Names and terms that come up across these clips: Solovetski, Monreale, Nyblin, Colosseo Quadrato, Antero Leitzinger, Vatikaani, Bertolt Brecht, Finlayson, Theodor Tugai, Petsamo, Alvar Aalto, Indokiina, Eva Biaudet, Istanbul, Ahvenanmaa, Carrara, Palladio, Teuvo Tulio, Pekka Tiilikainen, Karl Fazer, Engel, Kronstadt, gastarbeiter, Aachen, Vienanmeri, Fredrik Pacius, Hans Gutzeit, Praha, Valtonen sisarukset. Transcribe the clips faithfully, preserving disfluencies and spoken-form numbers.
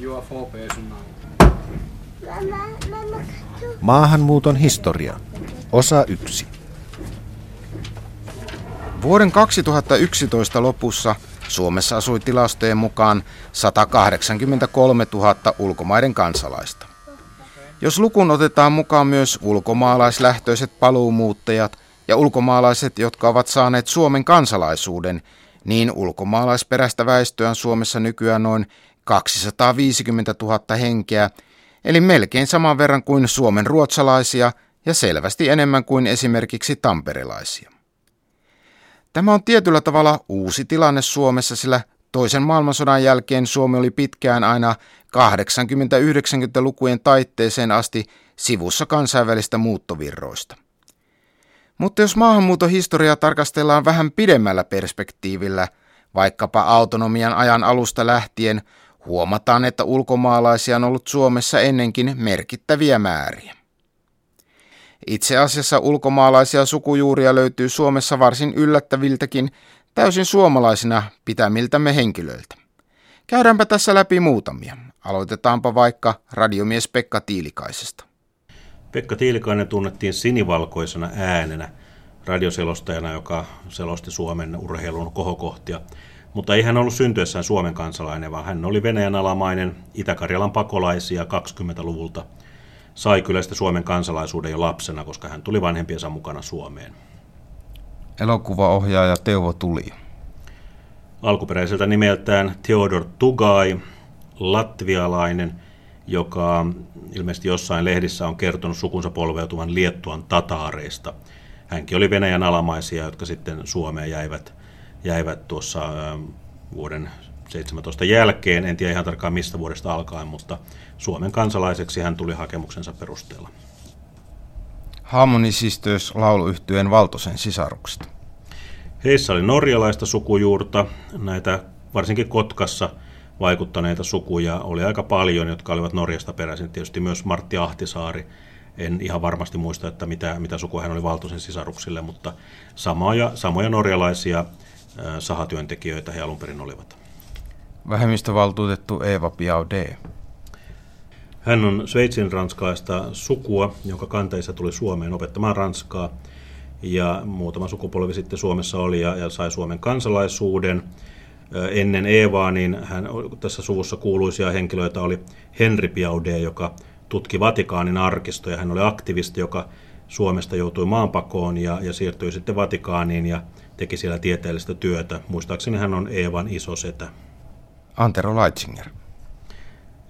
You are four person now. Maahanmuuton historia. Osa yksi. Vuoden kaksituhattayksitoista lopussa Suomessa asui tilastojen mukaan sata kahdeksankymmentäkolme tuhatta ulkomaiden kansalaista. Jos lukuun otetaan mukaan myös ulkomaalaislähtöiset paluumuuttajat ja ulkomaalaiset, jotka ovat saaneet Suomen kansalaisuuden, niin ulkomaalaisperäistä väestöä on Suomessa nykyään noin kaksisataaviisikymmentätuhatta henkeä, eli melkein saman verran kuin Suomen ruotsalaisia ja selvästi enemmän kuin esimerkiksi tamperelaisia. Tämä on tietyllä tavalla uusi tilanne Suomessa, sillä toisen maailmansodan jälkeen Suomi oli pitkään aina kahdeksankymmentä-yhdeksänkymmentälukujen taitteeseen asti sivussa kansainvälistä muuttovirroista. Mutta jos maahanmuuton historiaa tarkastellaan vähän pidemmällä perspektiivillä, vaikkapa autonomian ajan alusta lähtien, huomataan, että ulkomaalaisia on ollut Suomessa ennenkin merkittäviä määriä. Itse asiassa ulkomaalaisia sukujuuria löytyy Suomessa varsin yllättäviltäkin, täysin suomalaisina pitämiltämme henkilöiltä. Käydäänpä tässä läpi muutamia. Aloitetaanpa vaikka radiomies Pekka Tiilikaisesta. Pekka Tiilikainen tunnettiin sinivalkoisena äänenä, radioselostajana, joka selosti Suomen urheilun kohokohtia. Mutta ei hän ollut syntyessään Suomen kansalainen, vaan hän oli Venäjän alamainen, Itä-Karjalan pakolaisia kaksikymmentäluvulta. Sai kyllä sitä Suomen kansalaisuuden jo lapsena, koska hän tuli vanhempiensa mukana Suomeen. Elokuvaohjaaja Teuvo Tulio. Alkuperäiseltä nimeltään Theodor Tugai, latvialainen, joka ilmeisesti jossain lehdissä on kertonut sukunsa polveutuvan Liettuan tataareista. Hänkin oli Venäjän alamaisia, jotka sitten Suomeen jäivät, jäivät tuossa vuoden seitsemäntoista jälkeen, en tiedä ihan tarkkaan mistä vuodesta alkaen, mutta Suomen kansalaiseksi hän tuli hakemuksensa perusteella. Harmony Sisters -lauluyhtyeen Valtosen sisarukset. Heissä oli norjalaista sukujuurta, näitä varsinkin Kotkassa vaikuttaneita sukuja oli aika paljon, jotka olivat Norjasta peräisin, tietysti myös Martti Ahtisaari. En ihan varmasti muista, että mitä, mitä sukua hän oli Valtosen sisaruksille, mutta samoja, samoja norjalaisia sahatyöntekijöitä he alun perin olivat. Vähemmistövaltuutettu Eva Biaudet. Hän on sveitsinranskalaista sukua, jonka kantaisä tuli Suomeen opettamaan ranskaa. Ja muutama sukupolvi sitten Suomessa oli ja, ja sai Suomen kansalaisuuden. Ennen Eevaa niin hän, tässä suvussa kuuluisia henkilöitä oli Henri Piaudé, joka tutki Vatikaanin arkistoja. Hän oli aktivisti, joka Suomesta joutui maanpakoon ja, ja siirtyi sitten Vatikaaniin ja teki siellä tieteellistä työtä. Muistaakseni hän on Eevan isosetä. Antero Leitzinger.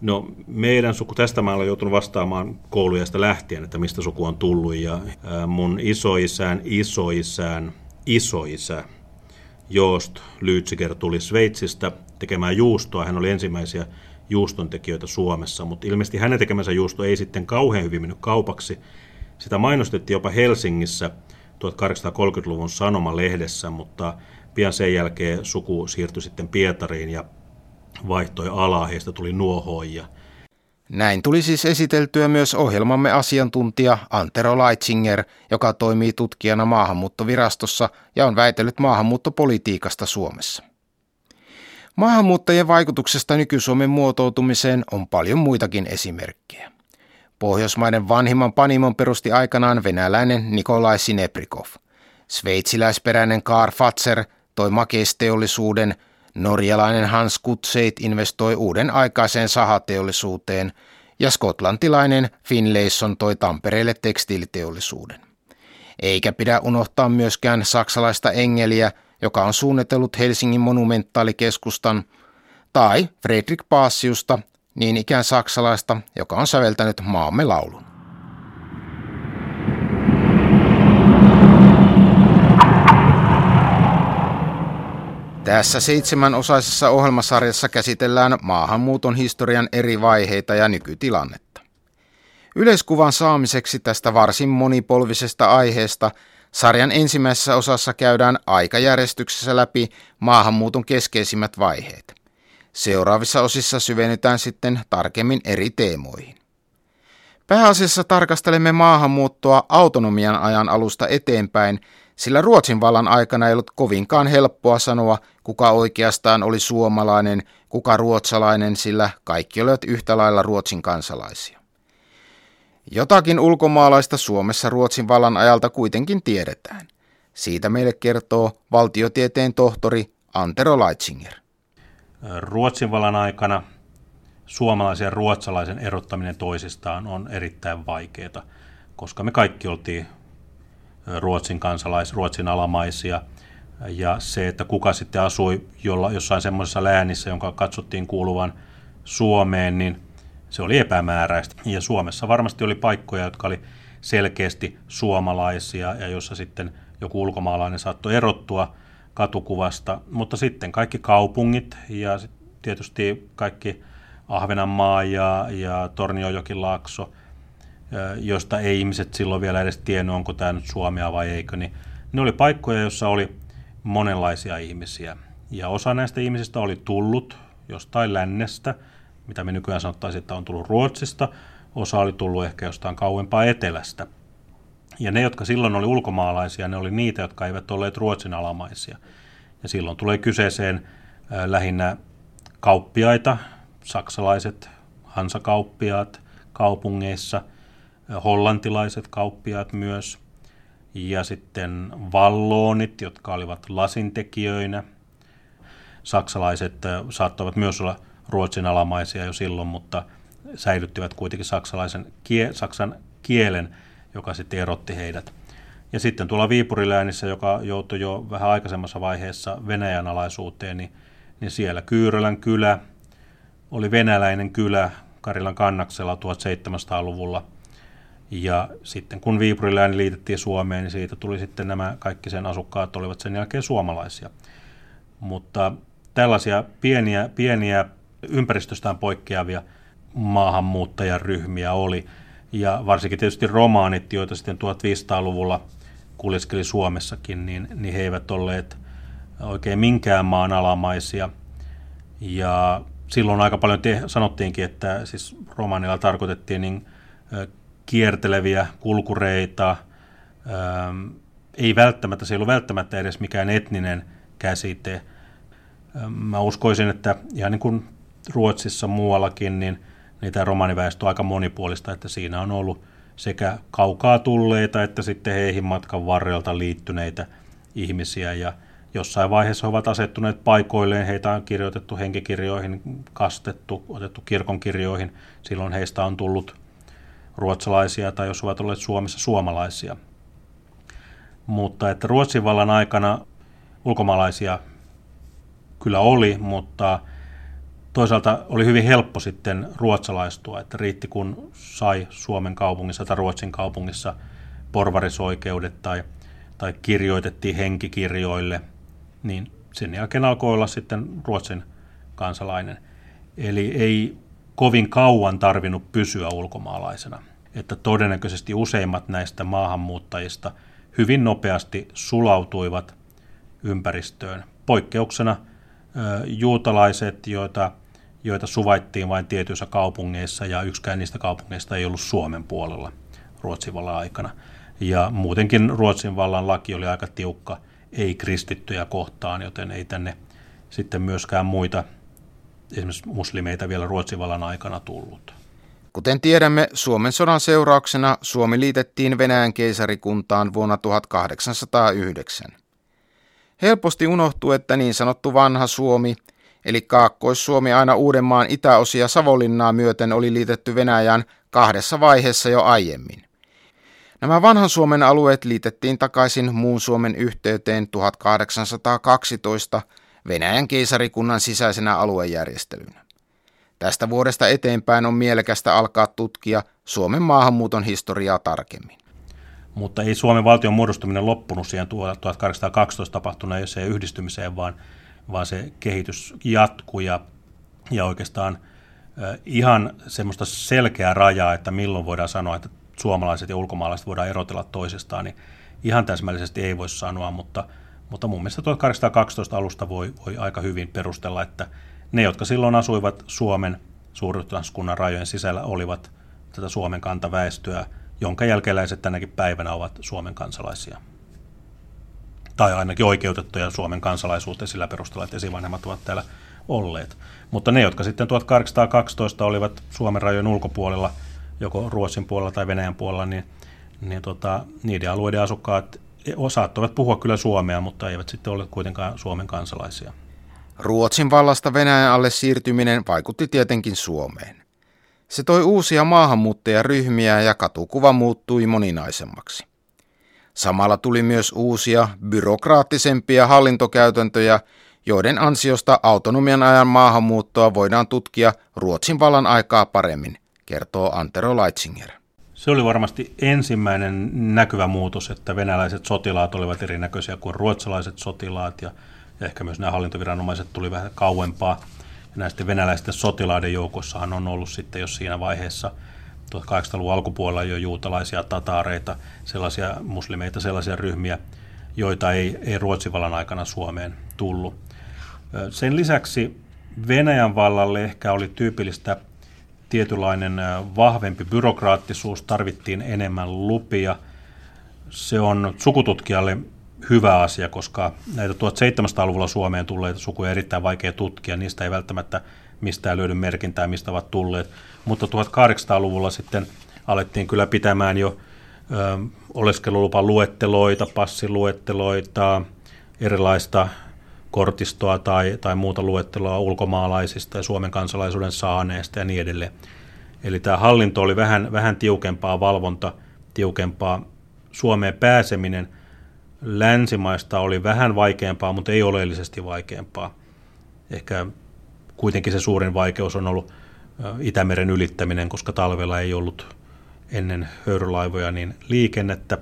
No, meidän suku, tästä mä olen joutunut vastaamaan koulujasta lähtien, että mistä suku on tullut. Ja mun isoisän, isoisän, isoisä Joost Lütsiker tuli Sveitsistä tekemään juustoa. Hän oli ensimmäisiä juustontekijöitä Suomessa, mutta ilmeisesti hänen tekemänsä juusto ei sitten kauhean hyvin mennyt kaupaksi. Sitä mainostettiin jopa Helsingissä tuhatkahdeksansataakolmekymmentäluvun Sanoma-lehdessä, mutta pian sen jälkeen suku siirtyi sitten Pietariin ja vaihtoi alaa, heistä tuli nuohoja. Näin tuli siis esiteltyä myös ohjelmamme asiantuntija Antero Leitzinger, joka toimii tutkijana maahanmuuttovirastossa ja on väitellyt maahanmuuttopolitiikasta Suomessa. Maahanmuuttajien vaikutuksesta nyky-Suomen muotoutumiseen on paljon muitakin esimerkkejä. Pohjoismaiden vanhimman panimon perusti aikanaan venäläinen Nikolai Sineprikov. Sveitsiläisperäinen Karl Fazer toi makeisteollisuuden. Norjalainen Hans Gutzeit investoi uuden aikaiseen sahateollisuuteen ja skotlantilainen Finlayson toi Tampereelle tekstiiliteollisuuden. Eikä pidä unohtaa myöskään saksalaista Engeliä, joka on suunnitellut Helsingin monumentaalikeskustan, tai Fredrik Paciusta, niin ikään saksalaista, joka on säveltänyt maamme laulun. Tässä seitsemänosaisessa ohjelmasarjassa käsitellään maahanmuuton historian eri vaiheita ja nykytilannetta. Yleiskuvan saamiseksi tästä varsin monipolvisesta aiheesta sarjan ensimmäisessä osassa käydään aikajärjestyksessä läpi maahanmuuton keskeisimmät vaiheet. Seuraavissa osissa syvennytään sitten tarkemmin eri teemoihin. Pääasiassa tarkastelemme maahanmuuttoa autonomian ajan alusta eteenpäin, sillä Ruotsin vallan aikana ei ollut kovinkaan helppoa sanoa, kuka oikeastaan oli suomalainen, kuka ruotsalainen, sillä kaikki olivat yhtä lailla Ruotsin kansalaisia. Jotakin ulkomaalaista Suomessa Ruotsin vallan ajalta kuitenkin tiedetään. Siitä meille kertoo valtiotieteen tohtori Antero Leitzinger. Ruotsin vallan aikana suomalaisen ja ruotsalaisen erottaminen toisistaan on erittäin vaikeaa, koska me kaikki oltiin Ruotsin kansalaisia, Ruotsin alamaisia, ja se, että kuka sitten asui jossain semmoisessa läänissä, jonka katsottiin kuuluvan Suomeen, niin se oli epämääräistä. Ja Suomessa varmasti oli paikkoja, jotka oli selkeästi suomalaisia ja jossa sitten joku ulkomaalainen saattoi erottua katukuvasta, mutta sitten kaikki kaupungit ja tietysti kaikki Ahvenanmaa ja, ja Tornionjokilaakso, josta ei ihmiset silloin vielä edes tiennyt, onko tämä nyt Suomea vai eikö, niin ne oli paikkoja, joissa oli monenlaisia ihmisiä. Ja osa näistä ihmisistä oli tullut jostain lännestä, mitä me nykyään sanottaisiin, että on tullut Ruotsista, osa oli tullut ehkä jostain kauempaa etelästä. Ja ne, jotka silloin oli ulkomaalaisia, ne oli niitä, jotka eivät olleet Ruotsin alamaisia. Ja silloin tulee kyseeseen lähinnä kauppiaita, saksalaiset hansakauppiaat kaupungeissa, hollantilaiset kauppiaat myös, ja sitten valloonit, jotka olivat lasintekijöinä. Saksalaiset saattoivat myös olla Ruotsin alamaisia jo silloin, mutta säilyttivät kuitenkin saksalaisen, kie, saksan kielen, joka sitten erotti heidät. Ja sitten tuolla Viipuriläänissä, joka joutui jo vähän aikaisemmassa vaiheessa Venäjän alaisuuteen, niin, niin siellä Kyyrölän kylä oli venäläinen kylä Karilan kannaksella tuhatseitsemänsataaluvulla. Ja sitten kun Viipurilääni liitettiin Suomeen, niin siitä tuli sitten nämä kaikki sen asukkaat olivat sen jälkeen suomalaisia. Mutta tällaisia pieniä, pieniä ympäristöstään poikkeavia maahanmuuttajaryhmiä oli. Ja varsinkin tietysti romaanit, joita sitten viisitoistasataa-luvulla kuljeskeli Suomessakin, niin, niin he eivät olleet oikein minkään maan alamaisia. Ja silloin aika paljon te- sanottiinkin, että siis romaanilla tarkoitettiin niin kierteleviä kulkureita. Ähm, ei välttämättä, se ei ollut välttämättä edes mikään etninen käsite. Ähm, mä uskoisin, että ihan niin kuin Ruotsissa muuallakin, niin niin tämä romaaniväestö on aika monipuolista, että siinä on ollut sekä kaukaa tulleita että sitten heihin matkan varrelta liittyneitä ihmisiä. Ja jossain vaiheessa he ovat asettuneet paikoilleen, heitä on kirjoitettu henkikirjoihin, kastettu, otettu kirkonkirjoihin. Silloin heistä on tullut ruotsalaisia tai jos ovat olleet Suomessa suomalaisia. Mutta että Ruotsin vallan aikana ulkomaalaisia kyllä oli, mutta toisaalta oli hyvin helppo sitten ruotsalaistua, että riitti kun sai Suomen kaupungissa tai Ruotsin kaupungissa porvarisoikeudet tai, tai kirjoitettiin henkikirjoille, niin sen jälkeen alkoi olla sitten Ruotsin kansalainen. Eli ei kovin kauan tarvinnut pysyä ulkomaalaisena, että todennäköisesti useimmat näistä maahanmuuttajista hyvin nopeasti sulautuivat ympäristöön. Poikkeuksena juutalaiset, joita joita suvaittiin vain tietyissä kaupungeissa, ja yksikään niistä kaupungeista ei ollut Suomen puolella Ruotsin vallan aikana. Ja muutenkin Ruotsin vallan laki oli aika tiukka, ei kristittyjä kohtaan, joten ei tänne sitten myöskään muita, esimerkiksi muslimeita, vielä Ruotsin vallan aikana tullut. Kuten tiedämme, Suomen sodan seurauksena Suomi liitettiin Venäjän keisarikuntaan vuonna tuhatkahdeksansataayhdeksän. Helposti unohtuu, että niin sanottu vanha Suomi, eli Kaakkois-Suomi aina Uudenmaan itäosia Savonlinnaa myöten oli liitetty Venäjään kahdessa vaiheessa jo aiemmin. Nämä vanhan Suomen alueet liitettiin takaisin muun Suomen yhteyteen tuhatkahdeksansataakaksitoista Venäjän keisarikunnan sisäisenä aluejärjestelynä. Tästä vuodesta eteenpäin on mielekästä alkaa tutkia Suomen maahanmuuton historiaa tarkemmin. Mutta ei Suomen valtion muodostuminen loppunut siihen tuhatkahdeksansataakaksitoista tapahtuneeseen yhdistymiseen, vaan, vaan se kehitys jatkui ja, ja oikeastaan äh, ihan semmoista selkeää rajaa, että milloin voidaan sanoa, että suomalaiset ja ulkomaalaiset voidaan erotella toisistaan, niin ihan täsmällisesti ei voi sanoa, mutta, mutta mun mielestä tuhatkahdeksansataakaksitoista alusta voi, voi aika hyvin perustella, että ne, jotka silloin asuivat Suomen suuryhtiökunnan rajojen sisällä, olivat tätä Suomen kantaväestöä, jonka jälkeläiset tänäkin päivänä ovat Suomen kansalaisia. tai ainakin oikeutettuja Suomen kansalaisuuteen sillä perusteella, että esivanhemmat ovat täällä olleet. Mutta ne, jotka sitten tuhatkahdeksansataakaksitoista olivat Suomen rajojen ulkopuolella, joko Ruotsin puolella tai Venäjän puolella, niin, niin tota, niiden alueiden asukkaat saattoivat puhua kyllä suomea, mutta eivät sitten ole kuitenkaan Suomen kansalaisia. Ruotsin vallasta Venäjän alle siirtyminen vaikutti tietenkin Suomeen. Se toi uusia maahanmuuttajaryhmiä ja katukuva muuttui moninaisemmaksi. Samalla tuli myös uusia, byrokraattisempia hallintokäytäntöjä, joiden ansiosta autonomian ajan maahanmuuttoa voidaan tutkia Ruotsin vallan aikaa paremmin, kertoo Antero Leitzinger. Se oli varmasti ensimmäinen näkyvä muutos, että venäläiset sotilaat olivat erinäköisiä kuin ruotsalaiset sotilaat ja ehkä myös nämä hallintoviranomaiset tuli vähän kauempaa. Ja näistä venäläisten sotilaiden joukossahan on ollut sitten, jos siinä vaiheessa tuhatkahdeksansataaluvun alkupuolella jo juutalaisia, tataareita, sellaisia muslimeita, sellaisia ryhmiä, joita ei, ei Ruotsin vallan aikana Suomeen tullut. Sen lisäksi Venäjän vallalle ehkä oli tyypillistä tietynlainen vahvempi byrokraattisuus, tarvittiin enemmän lupia. Se on sukututkijalle hyvä asia, koska näitä seitsemäntoistasataa-luvulla Suomeen tulleita sukuja on erittäin vaikea tutkia, niistä ei välttämättä mistään löydy merkintää, mistä ovat tulleet, mutta tuhatkahdeksansataaluvulla sitten alettiin kyllä pitämään jo ö, oleskelulupaluetteloita, passiluetteloita, erilaista kortistoa tai, tai muuta luetteloa ulkomaalaisista ja Suomen kansalaisuuden saaneista ja niin edelleen. Eli tämä hallinto oli vähän, vähän tiukempaa, valvonta tiukempaa. Suomeen pääseminen länsimaista oli vähän vaikeampaa, mutta ei oleellisesti vaikeampaa. Ehkä kuitenkin se suurin vaikeus on ollut Itämeren ylittäminen, koska talvella ei ollut ennen höyrylaivoja niin liikennettä,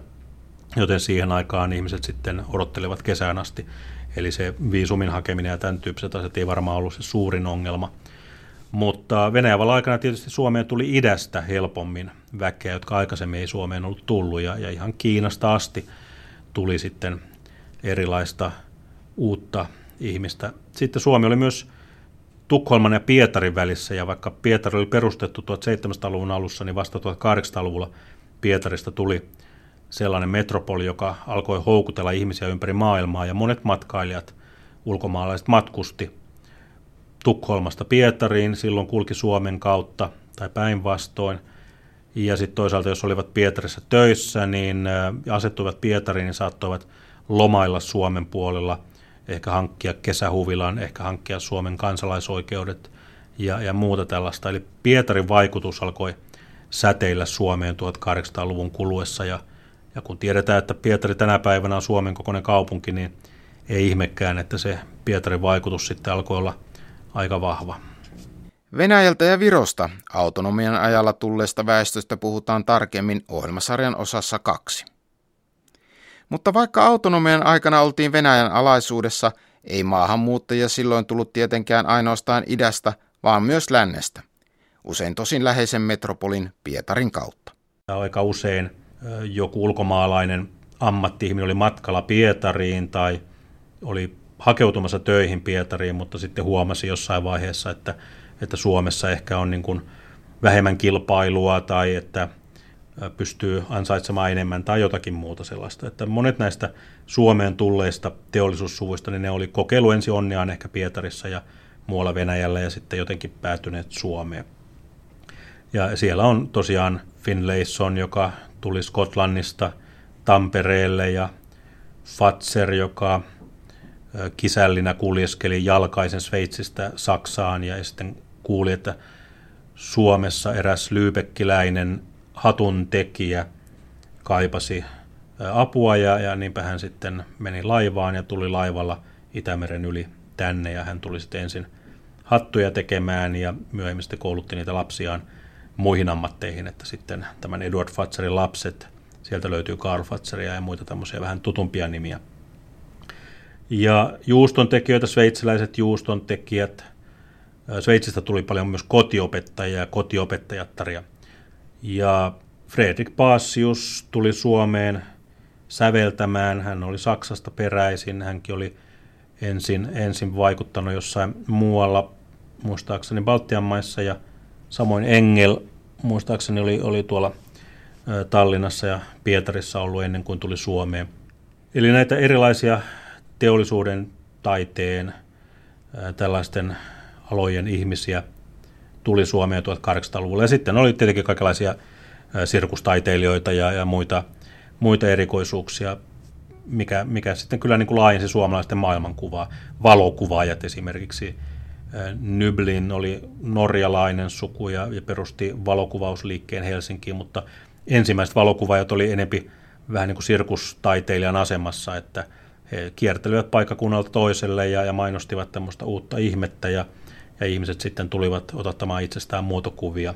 joten siihen aikaan ihmiset sitten odottelevat kesään asti. Eli se viisumin hakeminen ja tämän tyyppiset asiat ei varmaan ollut se suurin ongelma. Mutta Venäjän vallan aikana tietysti Suomeen tuli idästä helpommin väkeä, jotka aikaisemmin ei Suomeen ollut tullut, ja, ja ihan Kiinasta asti tuli sitten erilaista uutta ihmistä. Sitten Suomi oli myös Tukholman ja Pietarin välissä, ja vaikka Pietari oli perustettu seitsemäntoistasataa-luvun alussa, niin vasta tuhatkahdeksansataaluvulla Pietarista tuli sellainen metropoli, joka alkoi houkutella ihmisiä ympäri maailmaa, ja monet matkailijat, ulkomaalaiset, matkusti Tukholmasta Pietariin, silloin kulki Suomen kautta tai päinvastoin, ja sitten toisaalta, jos olivat Pietarissa töissä, niin asettuivat Pietariin, niin saattoivat lomailla Suomen puolella, ehkä hankkia kesähuvilan, ehkä hankkia Suomen kansalaisoikeudet ja, ja muuta tällaista. Eli Pietarin vaikutus alkoi säteillä Suomeen tuhatkahdeksansataaluvun kuluessa, ja Ja kun tiedetään, että Pietari tänä päivänä on Suomen kokoinen kaupunki, niin ei ihmekään, että se Pietarin vaikutus sitten alkoi olla aika vahva. Venäjältä ja Virosta autonomian ajalla tulleesta väestöstä puhutaan tarkemmin ohjelmasarjan osassa kaksi. Mutta vaikka autonomian aikana oltiin Venäjän alaisuudessa, ei maahanmuuttajia silloin tullut tietenkään ainoastaan idästä, vaan myös lännestä. Usein tosin läheisen metropolin Pietarin kautta. Aika usein joku ulkomaalainen ammatti-ihminen oli matkalla Pietariin tai oli hakeutumassa töihin Pietariin, mutta sitten huomasi jossain vaiheessa, että, että Suomessa ehkä on niin kuin vähemmän kilpailua tai että pystyy ansaitsemaan enemmän tai jotakin muuta sellaista. Että monet näistä Suomeen tulleista teollisuussuvuista, niin ne oli kokeilu ensi onneaan ehkä Pietarissa ja muualla Venäjällä ja sitten jotenkin päätyneet Suomeen. Ja siellä on tosiaan Finlayson, joka tuli Skotlannista Tampereelle, ja Fazer, joka kisällinä kuljeskeli jalkaisen Sveitsistä Saksaan, ja sitten kuuli, että Suomessa eräs lyypekkiläinen hatuntekijä kaipasi apua, ja, ja niinpä hän sitten meni laivaan ja tuli laivalla Itämeren yli tänne, ja hän tuli sitten ensin hattuja tekemään, ja myöhemmin sitten koulutti niitä lapsiaan muihin ammatteihin, että sitten tämän Eduard Fatsarin lapset, sieltä löytyy Karl Fazeria ja muita tämmöisiä vähän tutumpia nimiä. Ja juustontekijöitä, sveitsiläiset juustontekijät, Sveitsistä tuli paljon myös kotiopettajia ja kotiopettajattaria. Ja Fredrik Pacius tuli Suomeen säveltämään, hän oli Saksasta peräisin, hänkin oli ensin, ensin vaikuttanut jossain muualla, muistaakseni Baltian maissa, ja samoin Engel, muistaakseni, oli, oli tuolla Tallinnassa ja Pietarissa ollut ennen kuin tuli Suomeen. Eli näitä erilaisia teollisuuden, taiteen, tällaisten alojen ihmisiä tuli Suomeen tuhatkahdeksansataaluvulla. Ja sitten oli tietenkin kaikenlaisia sirkustaiteilijoita ja, ja muita, muita erikoisuuksia, mikä, mikä sitten kyllä niin kuin laajensi suomalaisten maailmankuvaa. Valokuvaajat esimerkiksi. Nyblin oli norjalainen suku ja, ja perusti valokuvausliikkeen Helsinkiin, mutta ensimmäiset valokuvaajat oli enempi vähän niin kuin sirkustaiteilijan asemassa, että he kiertelivät paikkakunnalta toiselle ja, ja mainostivat tämmöistä uutta ihmettä ja, ja ihmiset sitten tulivat ottamaan itsestään muotokuvia.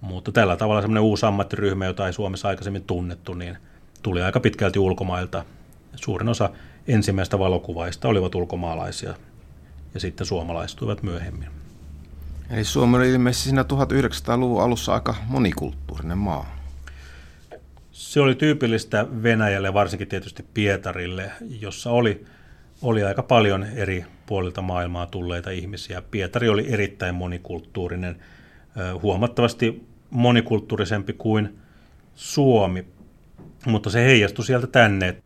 Mutta tällä tavalla semmoinen uusi ammattiryhmä, jota ei Suomessa aikaisemmin tunnettu, niin tuli aika pitkälti ulkomailta. Suurin osa ensimmäistä valokuvaista olivat ulkomaalaisia ja sitten suomalaistuivat myöhemmin. Eli Suomi oli ilmeisesti siinä tuhatyhdeksänsataaluvun alussa aika monikulttuurinen maa. Se oli tyypillistä Venäjälle, varsinkin tietysti Pietarille, jossa oli, oli aika paljon eri puolilta maailmaa tulleita ihmisiä. Pietari oli erittäin monikulttuurinen, huomattavasti monikulttuurisempi kuin Suomi, mutta se heijastui sieltä tänne.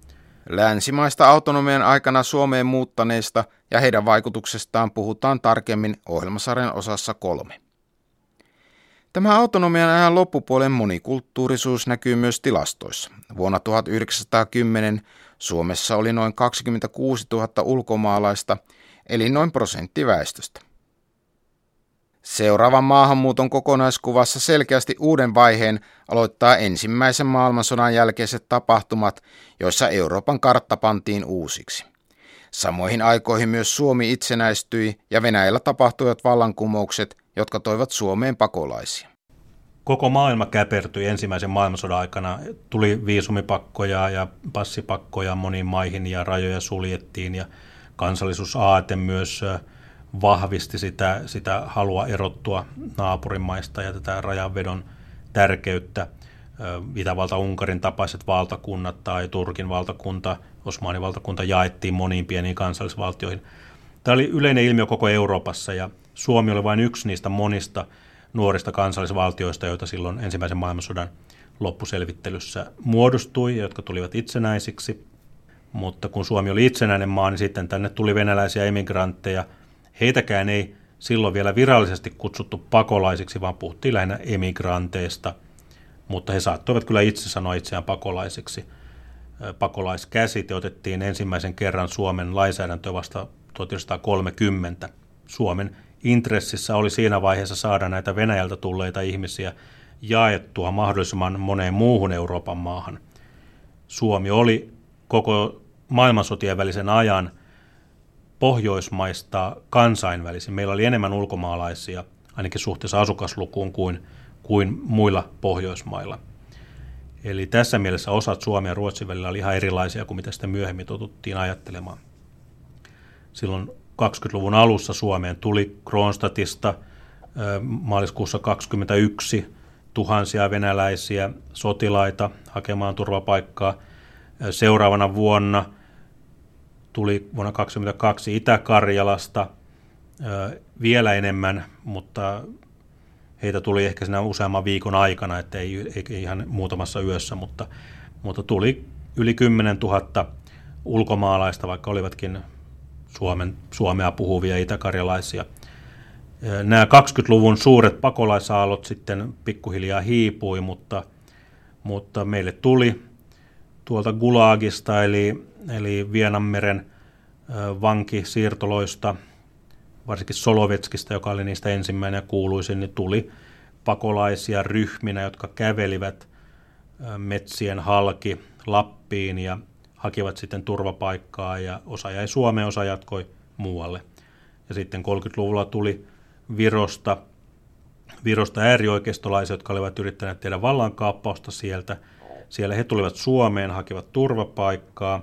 Länsimaista autonomian aikana Suomeen muuttaneista ja heidän vaikutuksestaan puhutaan tarkemmin ohjelmasarjan osassa kolme. Tämä autonomian ajan loppupuolen monikulttuurisuus näkyy myös tilastoissa. Vuonna tuhatyhdeksänsataakymmenen Suomessa oli noin kaksikymmentäkuusituhatta ulkomaalaista, eli noin prosentti väestöstä. Seuraavan maahanmuuton kokonaiskuvassa selkeästi uuden vaiheen aloittaa ensimmäisen maailmansodan jälkeiset tapahtumat, joissa Euroopan kartta pantiin uusiksi. Samoihin aikoihin myös Suomi itsenäistyi ja Venäjällä tapahtuivat vallankumoukset, jotka toivat Suomeen pakolaisia. Koko maailma käpertyi ensimmäisen maailmansodan aikana. Tuli viisumipakkoja ja passipakkoja moniin maihin ja rajoja suljettiin ja kansallisuusaate myös vahvisti sitä, sitä halua erottua naapurimaista ja tätä rajanvedon tärkeyttä. Itävalta-Unkarin tapaiset valtakunnat tai Turkin valtakunta, Osmanin valtakunta jaettiin moniin pieniin kansallisvaltioihin. Tämä oli yleinen ilmiö koko Euroopassa ja Suomi oli vain yksi niistä monista nuorista kansallisvaltioista, joita silloin ensimmäisen maailmansodan loppuselvittelyssä muodostui ja jotka tulivat itsenäisiksi. Mutta kun Suomi oli itsenäinen maa, niin sitten tänne tuli venäläisiä emigrantteja. Heitäkään ei silloin vielä virallisesti kutsuttu pakolaisiksi, vaan puhuttiin lähinnä emigranteista, mutta he saattoivat kyllä itse sanoa itseään pakolaisiksi. Pakolaiskäsite otettiin ensimmäisen kerran Suomen lainsäädäntöön vasta tuhatyhdeksänsataakolmekymmentä. Suomen intressissä oli siinä vaiheessa saada näitä Venäjältä tulleita ihmisiä jaettua mahdollisimman moneen muuhun Euroopan maahan. Suomi oli koko maailmansotien välisen ajan Pohjoismaista kansainvälisin. Meillä oli enemmän ulkomaalaisia, ainakin suhteessa asukaslukuun, kuin, kuin muilla Pohjoismailla. Eli tässä mielessä osat Suomen ja Ruotsin välillä oli ihan erilaisia kuin mitä sitä myöhemmin totuttiin ajattelemaan. Silloin kaksikymmentäluvun alussa Suomeen tuli Kronstadtista maaliskuussa kaksikymmentäyksi tuhansia venäläisiä sotilaita hakemaan turvapaikkaa. Seuraavana vuonna tuli vuonna kaksikymmentäkaksi Itä-Karjalasta vielä enemmän, mutta heitä tuli ehkä siinä useamman viikon aikana, ettei ei ihan muutamassa yössä, mutta, mutta tuli yli kymmenen tuhatta ulkomaalaista, vaikka olivatkin Suomen, suomea puhuvia itäkarjalaisia. Nämä kaksikymmentäluvun suuret pakolaisaallot sitten pikkuhiljaa hiipui, mutta, mutta meille tuli tuolta Gulagista, eli, eli Vienanmeren vankisiirtoloista, varsinkin Solovetskista, joka oli niistä ensimmäinen ja kuuluisin, niin tuli pakolaisia ryhminä, jotka kävelivät metsien halki Lappiin ja hakivat sitten turvapaikkaa ja osa jäi Suomeen, osa jatkoi muualle. Ja sitten kolmekymmentäluvulla tuli Virosta, Virosta äärioikeistolaisia, jotka olivat yrittäneet tehdä vallankaappausta sieltä. Siellä he tulivat Suomeen, hakivat turvapaikkaa.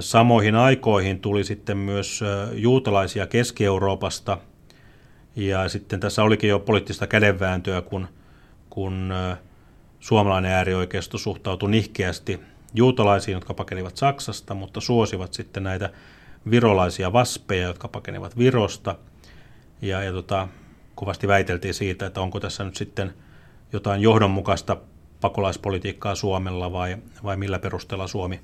Samoihin aikoihin tuli sitten myös juutalaisia Keski-Euroopasta. Ja sitten tässä olikin jo poliittista kädenvääntöä, kun, kun suomalainen äärioikeisto suhtautui nihkeästi juutalaisiin, jotka pakenivat Saksasta, mutta suosivat sitten näitä virolaisia vaspeja, jotka pakenivat Virosta. Ja, ja tota, kovasti väiteltiin siitä, että onko tässä nyt sitten jotain johdonmukaista pakolaispolitiikkaa Suomella vai, vai millä perusteella Suomi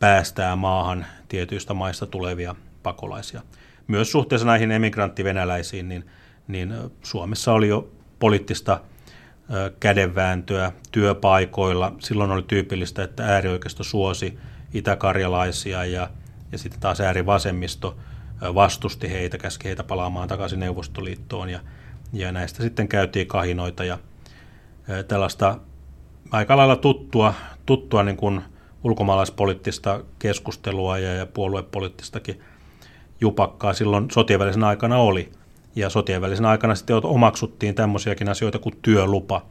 päästää maahan tietyistä maista tulevia pakolaisia. Myös suhteessa näihin emigranttivenäläisiin, niin, niin Suomessa oli jo poliittista kädenvääntöä työpaikoilla. Silloin oli tyypillistä, että äärioikeisto suosi itäkarjalaisia ja, ja sitten taas äärivasemmisto vastusti heitä, käski heitä palaamaan takaisin Neuvostoliittoon ja, ja näistä sitten käytiin kahinoita ja tällaista aika lailla tuttua, tuttua niin kuin ulkomaalaispoliittista keskustelua ja, ja puoluepoliittistakin jupakkaa silloin sotien välisen aikana oli. Ja sotien välisen aikana sitten omaksuttiin tämmöisiäkin asioita kuin työlupa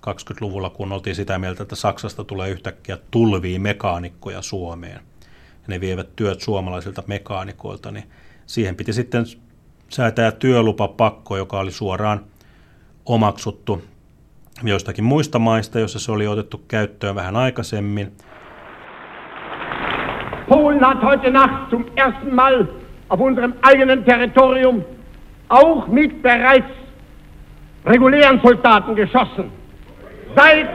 kaksikymmentäluvulla, kun oltiin sitä mieltä, että Saksasta tulee yhtäkkiä tulvia mekaanikkoja Suomeen. Ja ne vievät työt suomalaisilta mekaanikoilta, niin siihen piti sitten säätää työlupapakko, joka oli suoraan omaksuttu joistakin muista maista, joissa se oli otettu käyttöön vähän aikaisemmin. Polen hat heute Nacht zum ersten Mal auf unserem eigenen Territorium auch mit bereits regulären Soldaten geschossen. Seit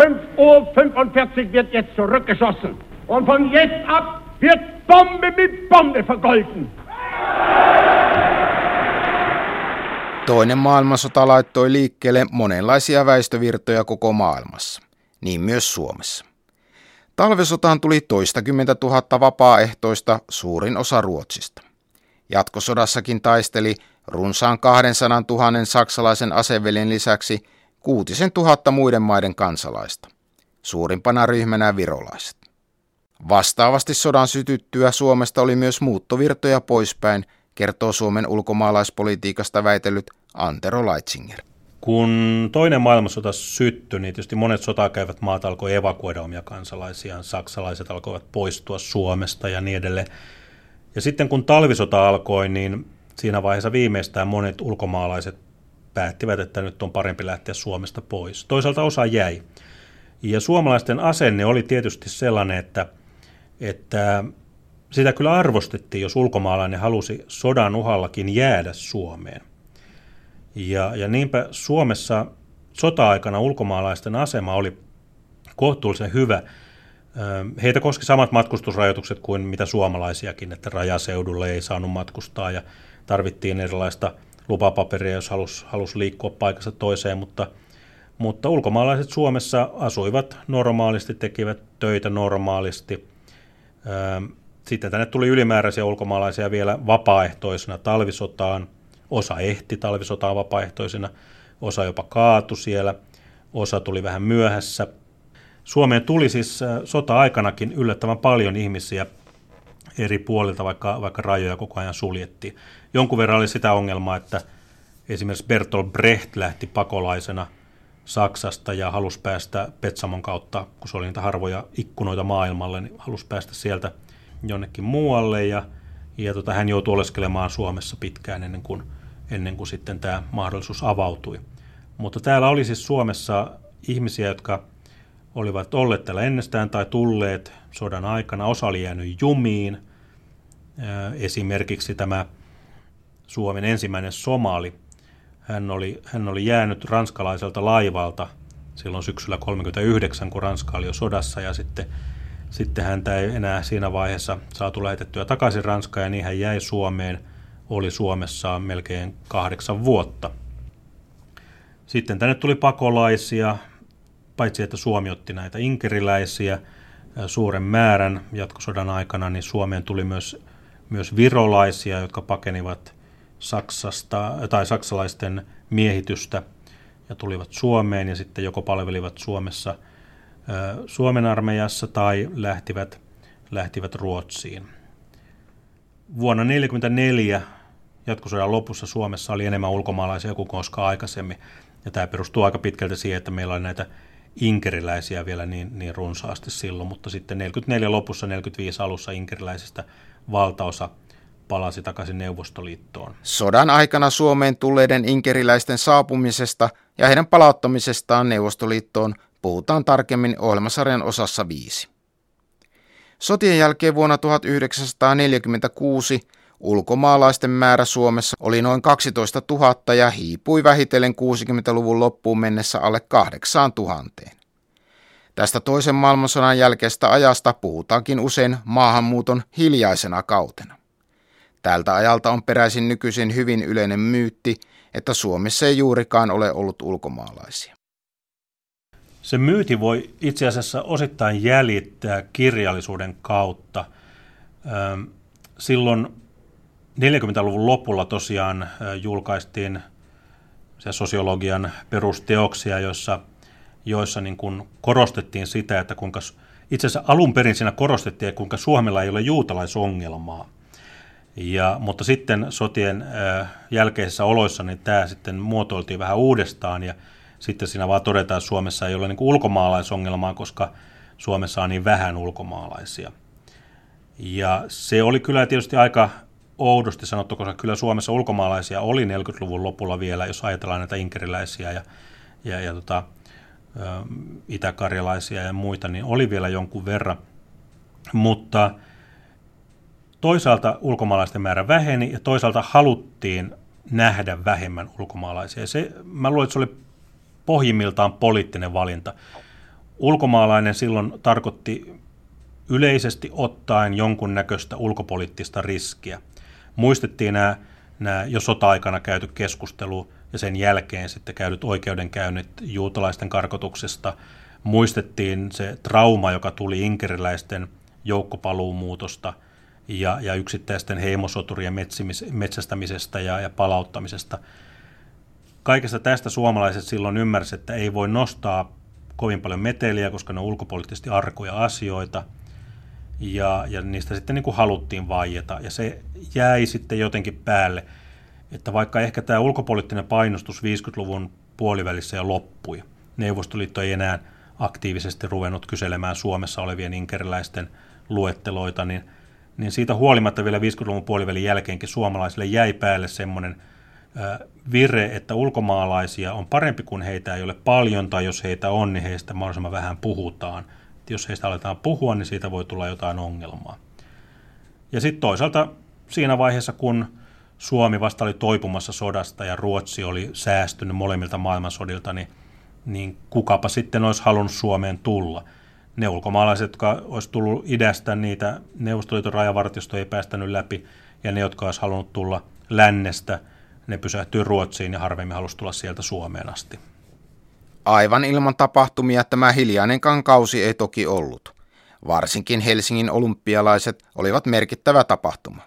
fünf Uhr fünfundvierzig wird jetzt zurückgeschossen. Und von jetzt ab wird Bombe mit Bombe vergolten. Toinen maailmansota laittoi liikkeelle monenlaisia väestövirtoja koko maailmassa, niin myös Suomessa. Talvesotaan tuli toistakymmentä tuhatta vapaaehtoista, suurin osa Ruotsista. Jatkosodassakin taisteli runsaan kaksisataa tuhatta saksalaisen aseveljen lisäksi kuutisen tuhatta muiden maiden kansalaista, suurimpana ryhmänä virolaiset. Vastaavasti sodan sytyttyä Suomesta oli myös muuttovirtoja poispäin, kertoo Suomen ulkomaalaispolitiikasta väitellyt Antero Leitzinger. Kun toinen maailmansota syttyi, niin tietysti monet sotaa käyvät maat alkoi evakuoida omia kansalaisiaan, saksalaiset alkoivat poistua Suomesta ja niin edelleen. Ja sitten kun talvisota alkoi, niin siinä vaiheessa viimeistään monet ulkomaalaiset päättivät, että nyt on parempi lähteä Suomesta pois. Toisaalta osa jäi. Ja suomalaisten asenne oli tietysti sellainen, että, että sitä kyllä arvostettiin, jos ulkomaalainen halusi sodan uhallakin jäädä Suomeen. Ja, ja niinpä Suomessa sota-aikana ulkomaalaisten asema oli kohtuullisen hyvä. Heitä koski samat matkustusrajoitukset kuin mitä suomalaisiakin, että rajaseudulle ei saanut matkustaa ja tarvittiin erilaista lupapaperia, jos halusi, halusi liikkua paikasta toiseen, mutta, mutta ulkomaalaiset Suomessa asuivat normaalisti, tekivät töitä normaalisti. Sitten tänne tuli ylimääräisiä ulkomaalaisia vielä vapaaehtoisina talvisotaan, osa ehti talvisotaan vapaaehtoisina, osa jopa kaatui siellä, osa tuli vähän myöhässä. Suomeen tuli siis sota-aikanakin yllättävän paljon ihmisiä eri puolilta, vaikka, vaikka rajoja koko ajan suljettiin. Jonkun verran oli sitä ongelmaa, että esimerkiksi Bertolt Brecht lähti pakolaisena Saksasta ja halusi päästä Petsamon kautta, kun se oli niitä harvoja ikkunoita maailmalle, niin halusi päästä sieltä jonnekin muualle. Ja, ja tota, hän joutui oleskelemaan Suomessa pitkään ennen kuin, ennen kuin sitten tämä mahdollisuus avautui. Mutta täällä oli siis Suomessa ihmisiä, jotka olivat olleet täällä ennestään tai tulleet sodan aikana. Osa oli jäänyt jumiin. Esimerkiksi tämä Suomen ensimmäinen somali. Hän oli, hän oli jäänyt ranskalaiselta laivalta silloin syksyllä kolmekymmentäyhdeksän, kun Ranska oli jo sodassa. Ja sitten, sitten häntä ei enää siinä vaiheessa saatu lähetettyä takaisin Ranskaan. Ja niin hän jäi Suomeen. Oli Suomessa melkein kahdeksan vuotta. Sitten tänne tuli pakolaisia. Paitsi että Suomi otti näitä inkeriläisiä suuren määrän jatkosodan aikana, niin Suomeen tuli myös, myös virolaisia, jotka pakenivat Saksasta, tai saksalaisten miehitystä ja tulivat Suomeen ja sitten joko palvelivat Suomessa Suomen armeijassa tai lähtivät, lähtivät Ruotsiin. Vuonna tuhatyhdeksänsataaneljäkymmentäneljä jatkosodan lopussa Suomessa oli enemmän ulkomaalaisia kuin koskaan aikaisemmin. Ja tämä perustuu aika pitkälti siihen, että meillä oli näitä inkeriläisiä vielä niin, niin runsaasti silloin, mutta sitten neljäkymmentäneljä lopussa, neljäkymmentäviisi alussa inkeriläisistä valtaosa palasi takaisin Neuvostoliittoon. Sodan aikana Suomeen tulleiden inkeriläisten saapumisesta ja heidän palauttamisestaan Neuvostoliittoon puhutaan tarkemmin ohjelmasarjan osassa viisi. Sotien jälkeen vuonna tuhatyhdeksänsataaneljäkymmentäkuusi ulkomaalaisten määrä Suomessa oli noin kaksitoista tuhatta ja hiipui vähitellen kuusikymmentäluvun loppuun mennessä alle kahdeksaan tuhanteen. Tästä toisen maailmansodan jälkeistä ajasta puhutaankin usein maahanmuuton hiljaisena kautena. Tältä ajalta on peräisin nykyisin hyvin yleinen myytti, että Suomessa ei juurikaan ole ollut ulkomaalaisia. Se myyti voi itse asiassa osittain jäljittää kirjallisuuden kautta. Silloin neljänkymmenluvun lopulla tosiaan julkaistiin sosiologian perusteoksia, joissa, joissa niin kuin korostettiin sitä, että kuinka itse asiassa alun perin siinä korostettiin, kuinka Suomella ei ole juutalaisongelmaa. Ja, mutta sitten sotien jälkeisissä oloissa niin tämä sitten muotoiltiin vähän uudestaan ja sitten siinä vaan todetaan, että Suomessa ei ole niin kuin ulkomaalaisongelmaa, koska Suomessa on niin vähän ulkomaalaisia. Ja se oli kyllä tietysti aika oudosti sanottu, koska kyllä Suomessa ulkomaalaisia oli neljänkymmenluvun lopulla vielä, jos ajatellaan näitä inkeriläisiä ja, ja, ja tota, itäkarjalaisia ja muita, niin oli vielä jonkun verran. Mutta toisaalta ulkomaalaisten määrä väheni ja toisaalta haluttiin nähdä vähemmän ulkomaalaisia. Se, mä luulen, että se oli pohjimmiltaan poliittinen valinta. Ulkomaalainen silloin tarkoitti yleisesti ottaen jonkunnäköistä ulkopoliittista riskiä. Muistettiin nämä, nämä jo sota-aikana käyty keskustelu ja sen jälkeen sitten käydyt oikeudenkäynnit juutalaisten karkotuksesta. Muistettiin se trauma, joka tuli inkeriläisten joukkopaluumuutosta ja, ja yksittäisten heimosoturien metsimis, metsästämisestä ja, ja palauttamisesta. Kaikesta tästä suomalaiset silloin ymmärsivät, että ei voi nostaa kovin paljon meteliä, koska ne on ulkopoliittisesti arkoja asioita, ja, ja niistä sitten niin kuin haluttiin vaieta, ja se jäi sitten jotenkin päälle, että vaikka ehkä tämä ulkopoliittinen painostus viidenkymmenluvun puolivälissä jo loppui, Neuvostoliitto ei enää aktiivisesti ruvennut kyselemään Suomessa olevien inkeriläisten luetteloita, niin, niin siitä huolimatta vielä viidenkymmenluvun puolivälin jälkeenkin suomalaisille jäi päälle semmoinen vire, että ulkomaalaisia on parempi, kun heitä ei ole paljon, tai jos heitä on, niin heistä mahdollisimman vähän puhutaan. Et jos heistä aletaan puhua, niin siitä voi tulla jotain ongelmaa. Ja sitten toisaalta siinä vaiheessa, kun Suomi vasta oli toipumassa sodasta ja Ruotsi oli säästynyt molemmilta maailmansodilta, niin, niin kukapa sitten olisi halunnut Suomeen tulla. Ne ulkomaalaiset, jotka olisi tullut idästä, niitä Neuvostoliiton rajavartiosto ei päästänyt läpi, ja ne, jotka olisi halunnut tulla lännestä, ne pysähtyi Ruotsiin ja harvemmin halusi tulla sieltä Suomeen asti. Aivan ilman tapahtumia tämä hiljainenkaan kausi ei toki ollut. Varsinkin Helsingin olympialaiset olivat merkittävä tapahtuma.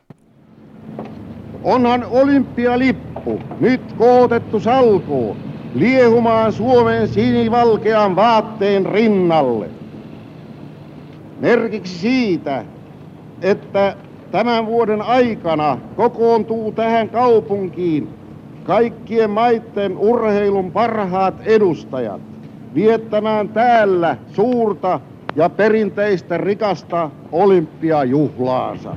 Onhan olympialippu nyt kootettu salkoon liehumaan Suomen sinivalkean vaatteen rinnalle. Merkiksi siitä, että tämän vuoden aikana kokoontuu tähän kaupunkiin kaikkien maiden urheilun parhaat edustajat viettämään täällä suurta ja perinteistä rikasta olympiajuhlaansa.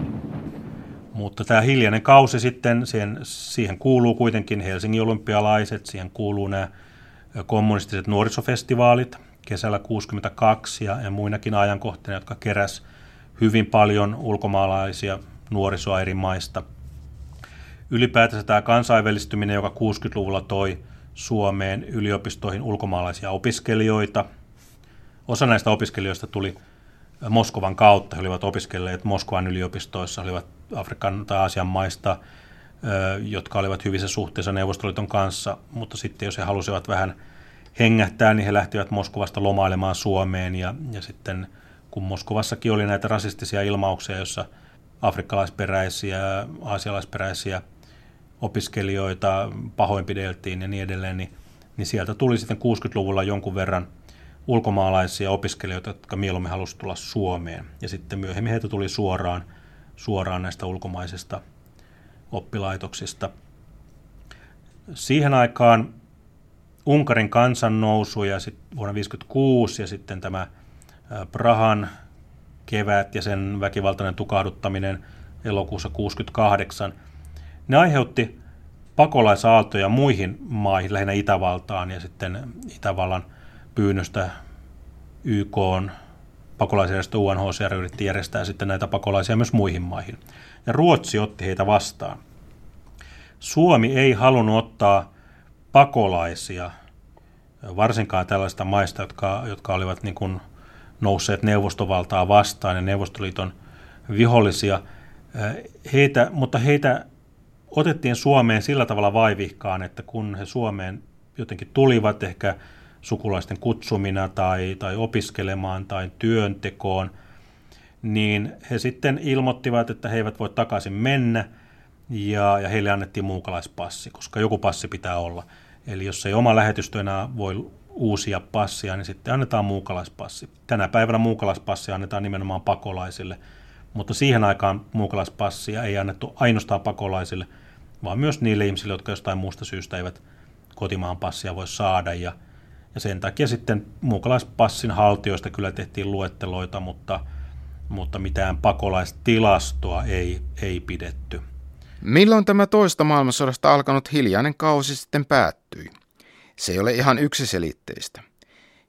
Mutta tämä hiljainen kausi sitten, siihen, siihen kuuluu kuitenkin Helsingin olympialaiset, siihen kuuluu nämä kommunistiset nuorisofestivaalit kesällä kuusikymmentäkaksi ja, ja muinakin ajankohtina, jotka keräs hyvin paljon ulkomaalaisia nuorisoa eri maista. Ylipäätänsä tämä kansainvälistyminen, joka kuusikymmentäluvulla toi Suomeen yliopistoihin ulkomaalaisia opiskelijoita. Osa näistä opiskelijoista tuli Moskovan kautta. He olivat opiskelleet Moskovan yliopistoissa, olivat Afrikan tai Aasian maista, jotka olivat hyvissä suhteessa Neuvostoliiton kanssa. Mutta sitten jos he halusivat vähän hengähtää, niin he lähtivät Moskovasta lomailemaan Suomeen ja, ja sitten kun Moskovassakin oli näitä rasistisia ilmauksia, joissa afrikkalaisperäisiä, aasialaisperäisiä opiskelijoita pahoinpideltiin ja niin edelleen, niin, niin sieltä tuli sitten kuusikymmentäluvulla jonkun verran ulkomaalaisia opiskelijoita, jotka mieluummin halusi tulla Suomeen. Ja sitten myöhemmin heitä tuli suoraan, suoraan näistä ulkomaisista oppilaitoksista. Siihen aikaan Unkarin kansannousu ja sit vuonna tuhatyhdeksänsataaviisikymmentäkuusi ja sitten tämä Prahan kevät ja sen väkivaltainen tukahduttaminen elokuussa kuusikymmentäkahdeksan, ne aiheutti pakolaisaaltoja muihin maihin, lähinnä Itävaltaan ja sitten Itävallan pyynnöstä Y K:n pakolaisjärjestö U N H C R yritti järjestää sitten näitä pakolaisia myös muihin maihin. Ja Ruotsi otti heitä vastaan. Suomi ei halunnut ottaa pakolaisia, varsinkaan tällaista maista, jotka, jotka olivat niin kuin nousseet neuvostovaltaa vastaan ja Neuvostoliiton vihollisia. Heitä, mutta heitä otettiin Suomeen sillä tavalla vaivihkaan, että kun he Suomeen jotenkin tulivat ehkä sukulaisten kutsumina tai, tai opiskelemaan tai työntekoon, niin he sitten ilmoittivat, että he eivät voi takaisin mennä ja, ja heille annettiin muukalaispassi, koska joku passi pitää olla. Eli jos ei oma lähetystö enää voi uusia passia, niin sitten annetaan muukalaispassi. Tänä päivänä muukalaispassia annetaan nimenomaan pakolaisille, mutta siihen aikaan muukalaispassia ei annettu ainoastaan pakolaisille, vaan myös niille ihmisille, jotka jostain muusta syystä eivät kotimaan passia voi saada. Ja, ja sen takia sitten muukalaispassin haltijoista kyllä tehtiin luetteloita, mutta, mutta mitään pakolaistilastoa ei, ei pidetty. Milloin tämä toista maailmansodasta alkanut hiljainen kausi sitten päättyi? Se ei ole ihan yksiselitteistä.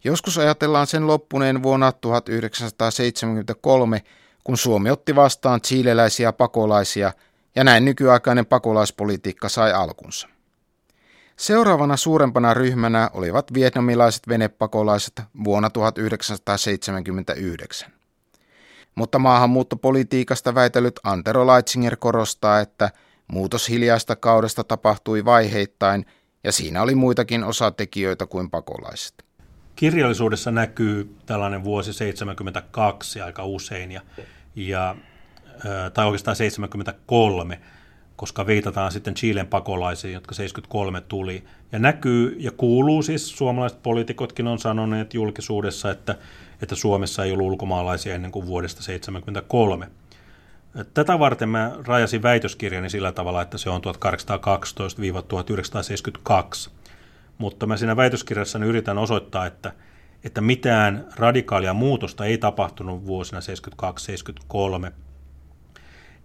Joskus ajatellaan sen loppuneen vuonna tuhatyhdeksänsataaseitsemänkymmentäkolme, kun Suomi otti vastaan chileläisiä pakolaisia ja näin nykyaikainen pakolaispolitiikka sai alkunsa. Seuraavana suurempana ryhmänä olivat vietnamilaiset venepakolaiset vuonna tuhatyhdeksänsataaseitsemänkymmentäyhdeksän. Mutta maahanmuuttopolitiikasta väitellyt Antero Leitzinger korostaa, että muutos hiljaista kaudesta tapahtui vaiheittain ja siinä oli muitakin osatekijöitä kuin pakolaiset. Kirjallisuudessa näkyy tällainen vuosi seitsemänkymmentäkaksi aika usein, ja, ja, tai oikeastaan seitsemänkymmentäkolme, koska viitataan sitten Chilen pakolaisiin, jotka seitsemänkymmentäkolme tuli. Ja näkyy ja kuuluu siis, suomalaiset poliitikotkin on sanoneet julkisuudessa, että, että Suomessa ei ollut ulkomaalaisia ennen kuin vuodesta seitsemänkymmentäkolme. Tätä varten mä rajasin väitöskirjani sillä tavalla, että se on tuhatkahdeksansataakaksitoista–tuhatyhdeksänsataaseitsemänkymmentäkaksi. Mutta mä siinä väitöskirjassani yritän osoittaa, että, että mitään radikaalia muutosta ei tapahtunut vuosina seitsemänkymmentäkaksi–seitsemänkymmentäkolme.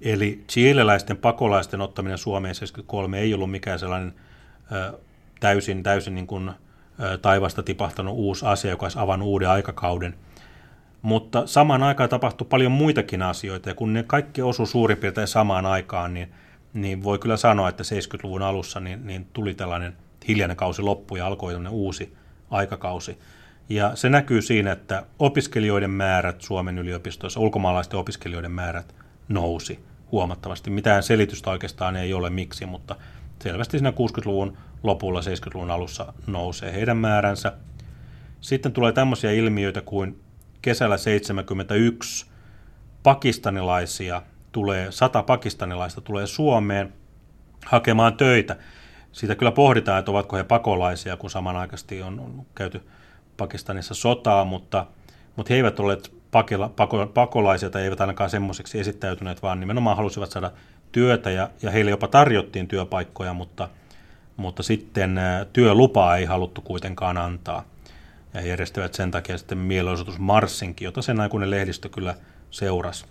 Eli chileläisten pakolaisten ottaminen Suomeen seitsemänkymmentäkolme ei ollut mikään sellainen ö, täysin, täysin niin kuin, ö, taivasta tipahtanut uusi asia, joka olisi avannut uuden aikakauden. Mutta samaan aikaan tapahtui paljon muitakin asioita, ja kun ne kaikki osui suurin piirtein samaan aikaan, niin, niin voi kyllä sanoa, että seitsemänkymmentäluvun alussa niin, niin tuli tällainen hiljainen kausi loppui ja alkoi tämmöinen uusi aikakausi. Ja se näkyy siinä, että opiskelijoiden määrät Suomen yliopistoissa, ulkomaalaisten opiskelijoiden määrät nousi huomattavasti. Mitään selitystä oikeastaan ei ole miksi, mutta selvästi siinä kuudenkymmenen luvun lopulla, seitsemänkymmentäluvun alussa nousee heidän määränsä. Sitten tulee tämmöisiä ilmiöitä kuin kesällä seitsemänkymmentäyksi pakistanilaisia tulee, sata pakistanilaista tulee Suomeen hakemaan töitä. Siitä kyllä pohditaan, että ovatko he pakolaisia, kun samanaikaisesti on käyty Pakistanissa sotaa, mutta, mutta he eivät olleet pakela, pako, pakolaisia tai eivät ainakaan semmoiseksi esittäytyneet, vaan nimenomaan halusivat saada työtä ja, ja heille jopa tarjottiin työpaikkoja, mutta, mutta sitten työlupaa ei haluttu kuitenkaan antaa. Ja he järjestivät sen takia sitten mielenosoitusmarssinkin, jota sen aikuinen lehdistö kyllä seurasi.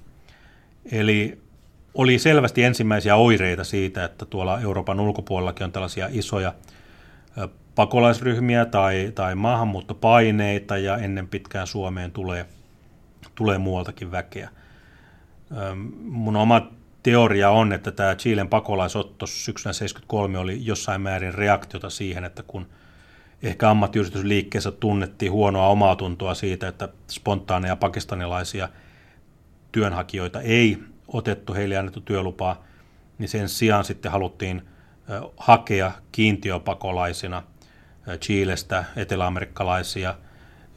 Eli oli selvästi ensimmäisiä oireita siitä, että tuolla Euroopan ulkopuolellakin on tällaisia isoja pakolaisryhmiä tai, tai maahanmuuttopaineita, ja ennen pitkään Suomeen tulee, tulee muualtakin väkeä. Mun oma teoria on, että tämä Chilen pakolaisotto syksynä seitsemänkymmentäkolme oli jossain määrin reaktiota siihen, että kun ehkä ammattiyhdistysliikkeessä tunnettiin huonoa omaatuntoa siitä, että spontaaneja pakistanilaisia työnhakijoita ei otettu, heille annettu työlupaa, niin sen sijaan sitten haluttiin hakea kiintiöpakolaisina Chilestä eteläamerikkalaisia,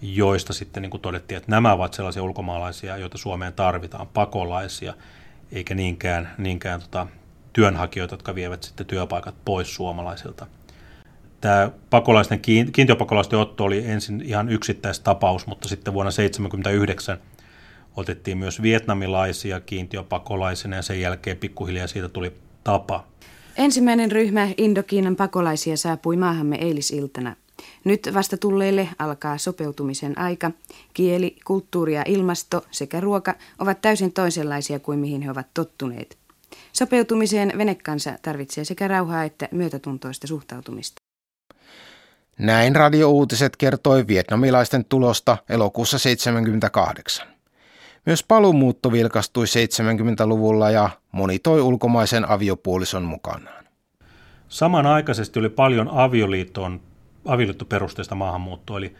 joista sitten niin kuin todettiin, että nämä ovat sellaisia ulkomaalaisia, joita Suomeen tarvitaan, pakolaisia, eikä niinkään, niinkään tota, työnhakijoita, jotka vievät sitten työpaikat pois suomalaisilta. Tämä pakolaisten, kiintiöpakolaisten otto oli ensin ihan yksittäistapaus, mutta sitten vuonna seitsemänkymmentäyhdeksän otettiin myös vietnamilaisia kiintiöpakolaisina ja sen jälkeen pikkuhiljaa siitä tuli tapa. Ensimmäinen ryhmä Indokiinan pakolaisia saapui maahamme eilisiltana. Nyt vasta tulleille alkaa sopeutumisen aika. Kieli, kulttuuri ja ilmasto sekä ruoka ovat täysin toisenlaisia kuin mihin he ovat tottuneet. Sopeutumiseen venekansa tarvitsee sekä rauhaa että myötätuntoista suhtautumista. Näin radiouutiset kertoi vietnamilaisten tulosta elokuussa seitsemänkymmentäkahdeksan. Myös paluumuutto vilkastui seitsemänkymmentäluvulla ja moni toi ulkomaisen aviopuolison mukanaan. Samanaikaisesti oli paljon avioliittoon, avioliittoperusteista maahanmuuttoa, eli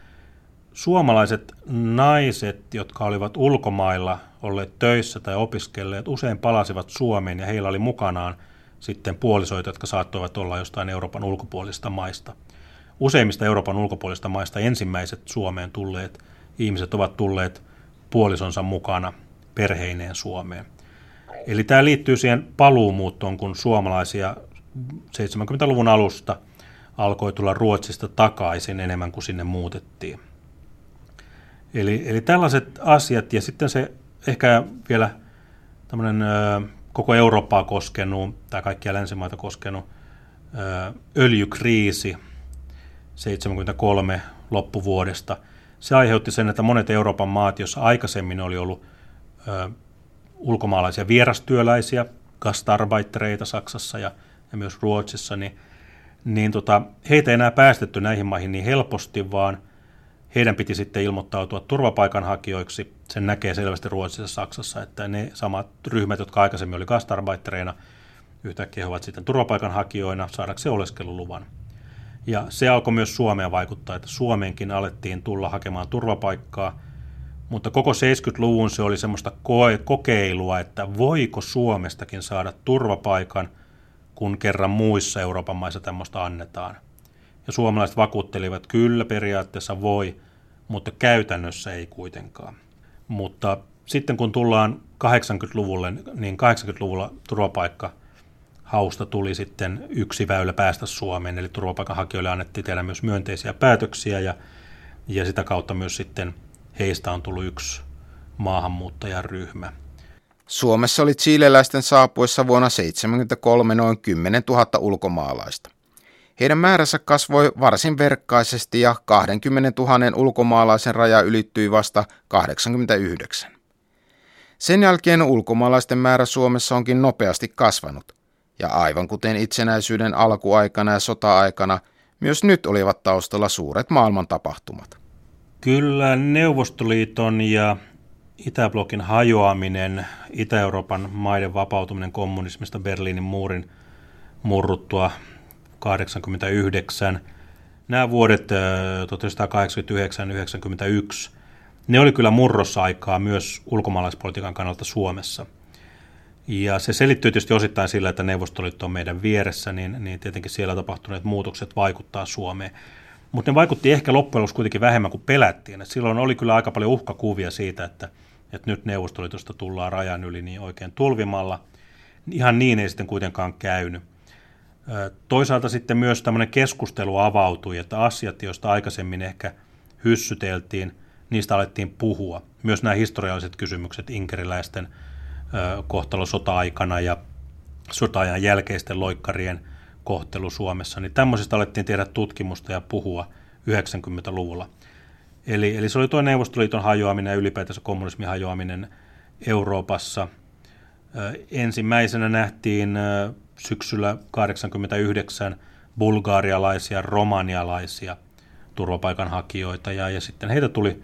Suomalaiset naiset, jotka olivat ulkomailla olleet töissä tai opiskelleet, usein palasivat Suomeen ja heillä oli mukanaan sitten puolisoita, jotka saattoivat olla jostain Euroopan ulkopuolisista maista. Useimmista Euroopan ulkopuolisista maista ensimmäiset Suomeen tulleet ihmiset ovat tulleet puolisonsa mukana perheineen Suomeen. Eli tämä liittyy siihen paluumuuttoon, kun suomalaisia seitsemänkymmentäluvun alusta alkoi tulla Ruotsista takaisin enemmän kuin sinne muutettiin. Eli, eli tällaiset asiat, ja sitten se ehkä vielä tämmöinen ö, koko Eurooppaa koskenut, tai kaikkia länsimaita koskenut ö, öljykriisi seitsemänkymmentäkolme loppuvuodesta. Se aiheutti sen, että monet Euroopan maat, joissa aikaisemmin oli ollut ö, ulkomaalaisia vierastyöläisiä, gastarbeitereita Saksassa ja, ja myös Ruotsissa, niin, niin tota, heitä ei enää päästetty näihin maihin niin helposti, vaan heidän piti sitten ilmoittautua turvapaikanhakijoiksi. Sen näkee selvästi Ruotsissa ja Saksassa, että ne samat ryhmät, jotka aikaisemmin oli gastarbeittereina, yhtäkkiä ovat sitten turvapaikanhakijoina saadakseen oleskeluluvan. Ja se alkoi myös Suomeen vaikuttaa, että Suomeenkin alettiin tulla hakemaan turvapaikkaa, mutta koko seitsemänkymmentäluvun se oli semmoista kokeilua, että voiko Suomestakin saada turvapaikan, kun kerran muissa Euroopan maissa tämmöistä annetaan. Ja suomalaiset vakuuttelivat, että kyllä periaatteessa voi, mutta käytännössä ei kuitenkaan. Mutta sitten kun tullaan kahdeksankymmentäluvulle, niin kahdeksankymmentäluvulla turvapaikkahausta tuli sitten yksi väylä päästä Suomeen, eli turvapaikanhakijoille annettiin tehdä myös myönteisiä päätöksiä, ja, ja sitä kautta myös sitten heistä on tullut yksi maahanmuuttajaryhmä. Suomessa oli chileläisten saapuessa vuonna seitsemänkymmentäkolme noin kymmenentuhatta ulkomaalaista. Heidän määränsä kasvoi varsin verkkaisesti ja kaksikymmentätuhatta ulkomaalaisen raja ylittyi vasta kahdeksankymmentäyhdeksän. Sen jälkeen ulkomaalaisten määrä Suomessa onkin nopeasti kasvanut. Ja aivan kuten itsenäisyyden alkuaikana ja sota-aikana, myös nyt olivat taustalla suuret maailmantapahtumat. Kyllä Neuvostoliiton ja Itäblokin hajoaminen, Itä-Euroopan maiden vapautuminen kommunismista Berliinin muurin murruttua kahdeksankymmentäyhdeksän. Nämä vuodet tuhatyhdeksänsataakahdeksankymmentäyhdeksän yhdeksänkymmentäyksi, ne oli kyllä murrosaikaa myös ulkomaalaispolitiikan kannalta Suomessa. Ja se selittyy tietysti osittain sillä, että Neuvostoliitto on meidän vieressä, niin, niin tietenkin siellä tapahtuneet muutokset vaikuttaa Suomeen. Mutta ne vaikutti ehkä loppujen lopuksi kuitenkin vähemmän kuin pelättiin. Et silloin oli kyllä aika paljon uhkakuvia siitä, että, että nyt Neuvostoliitosta tullaan rajan yli niin oikein tulvimalla. Ihan niin ei sitten kuitenkaan käynyt. Toisaalta sitten myös tämmöinen keskustelu avautui, että asiat, joista aikaisemmin ehkä hyssyteltiin, niistä alettiin puhua. Myös nämä historialliset kysymykset, inkeriläisten kohtalo sota-aikana ja sota-ajan jälkeisten loikkarien kohtelu Suomessa, niin tämmöisistä alettiin tehdä tutkimusta ja puhua yhdeksänkymmentäluvulla. Eli, eli se oli tuo Neuvostoliiton hajoaminen ja ylipäätänsä kommunismin hajoaminen Euroopassa. Ensimmäisenä nähtiin syksyllä kahdeksankymmentäyhdeksän bulgarialaisia, romanialaisia turvapaikanhakijoita, ja, ja sitten heitä tuli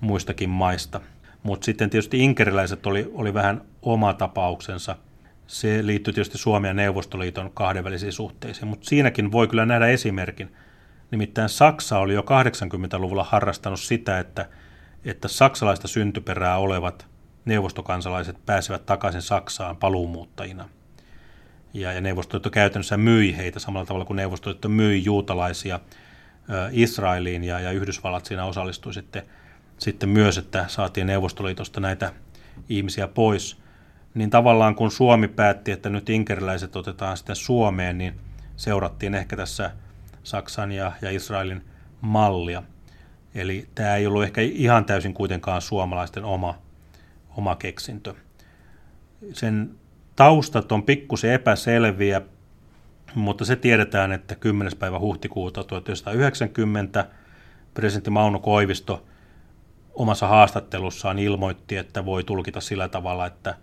muistakin maista. Mutta sitten tietysti inkeriläiset oli, oli vähän oma tapauksensa. Se liittyy tietysti Suomen ja Neuvostoliiton kahdenvälisiin suhteisiin, mutta siinäkin voi kyllä nähdä esimerkin. Nimittäin Saksa oli jo kahdeksankymmentäluvulla harrastanut sitä, että, että saksalaista syntyperää olevat neuvostokansalaiset pääsivät takaisin Saksaan paluumuuttajina. Ja, ja Neuvostoliitto käytännössä myi heitä samalla tavalla kuin Neuvostoliitto myi juutalaisia ö, Israeliin, ja, ja Yhdysvallat siinä osallistui sitten, sitten myös, että saatiin Neuvostoliitosta näitä ihmisiä pois. Niin tavallaan kun Suomi päätti, että nyt inkeriläiset otetaan sitten Suomeen, niin seurattiin ehkä tässä Saksan ja, ja Israelin mallia. Eli tämä ei ollut ehkä ihan täysin kuitenkaan suomalaisten oma, oma keksintö. Sen taustat on pikkusen epäselviä, mutta se tiedetään, että kymmenes päivä huhtikuuta tuhatyhdeksänsataayhdeksänkymmentä presidentti Mauno Koivisto omassa haastattelussaan ilmoitti, että voi tulkita sillä tavalla, että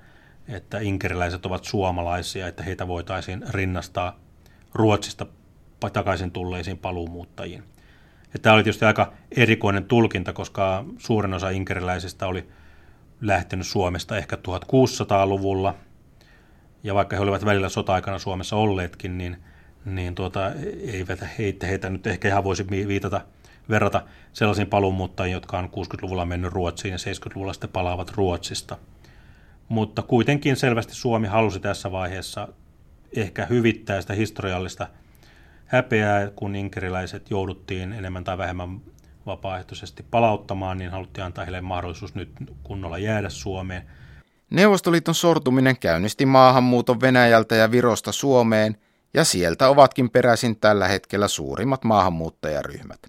että inkeriläiset ovat suomalaisia, että heitä voitaisiin rinnastaa Ruotsista takaisin tulleisiin paluumuuttajiin. Ja tämä oli tietysti aika erikoinen tulkinta, koska suurin osa inkeriläisistä oli lähtenyt Suomesta ehkä tuhatkuusisataaluvulla, ja vaikka he olivat välillä sota-aikana Suomessa olleetkin, niin, niin tuota, eivät heitä, heitä nyt ehkä ihan voisi viitata verrata sellaisiin paluumuuttajiin, jotka on kuusikymmentäluvulla mennyt Ruotsiin ja seitsemänkymmentäluvulla sitten palaavat Ruotsista. Mutta kuitenkin selvästi Suomi halusi tässä vaiheessa ehkä hyvittää sitä historiallista häpeää, kun inkeriläiset jouduttiin enemmän tai vähemmän vapaaehtoisesti palauttamaan, niin haluttiin antaa heille mahdollisuus nyt kunnolla jäädä Suomeen. Neuvostoliiton sortuminen käynnisti maahanmuuton Venäjältä ja Virosta Suomeen, ja sieltä ovatkin peräisin tällä hetkellä suurimmat maahanmuuttajaryhmät.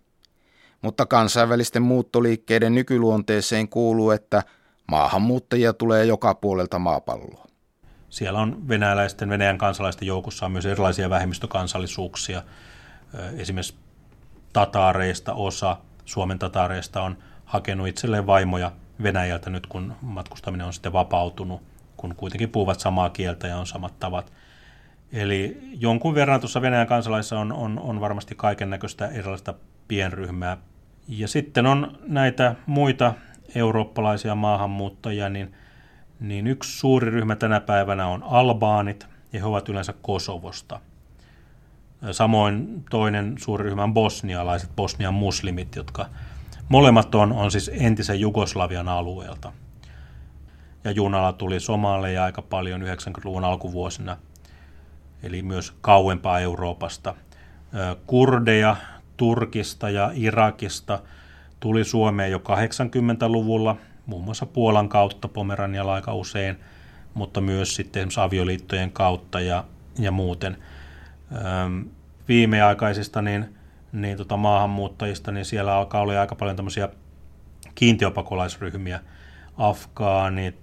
Mutta kansainvälisten muuttoliikkeiden nykyluonteeseen kuuluu, että maahanmuuttajia tulee joka puolelta maapalloa. Siellä on venäläisten, Venäjän kansalaisten joukossa on myös erilaisia vähemmistökansallisuuksia. Esimerkiksi tataareista osa, Suomen tataareista on hakenut itselleen vaimoja Venäjältä nyt, kun matkustaminen on sitten vapautunut, kun kuitenkin puhuvat samaa kieltä ja on samat tavat. Eli jonkun verran tuossa Venäjän kansalaisissa on, on, on varmasti kaikennäköistä erilaista pienryhmää. Ja sitten on näitä muita eurooppalaisia maahanmuuttajia, niin, niin yksi suuri ryhmä tänä päivänä on albaanit, ja he ovat yleensä Kosovosta. Samoin toinen suuri ryhmä on bosnialaiset, Bosnian muslimit, jotka molemmat on, on siis entisen Jugoslavian alueelta. Ja junalla tuli somaleja aika paljon yhdeksänkymmentäluvun alkuvuosina, eli myös kauempaa Euroopasta. Kurdeja Turkista ja Irakista tuli Suomeen jo kahdeksankymmentäluvulla, muun muassa Puolan kautta, Pomeranialla aika usein, mutta myös sitten esimerkiksi avioliittojen kautta ja, ja muuten. Viimeaikaisista niin, niin tota maahanmuuttajista, niin siellä alkaa olla aika paljon tämmöisiä kiintiöpakolaisryhmiä. Afgaanit,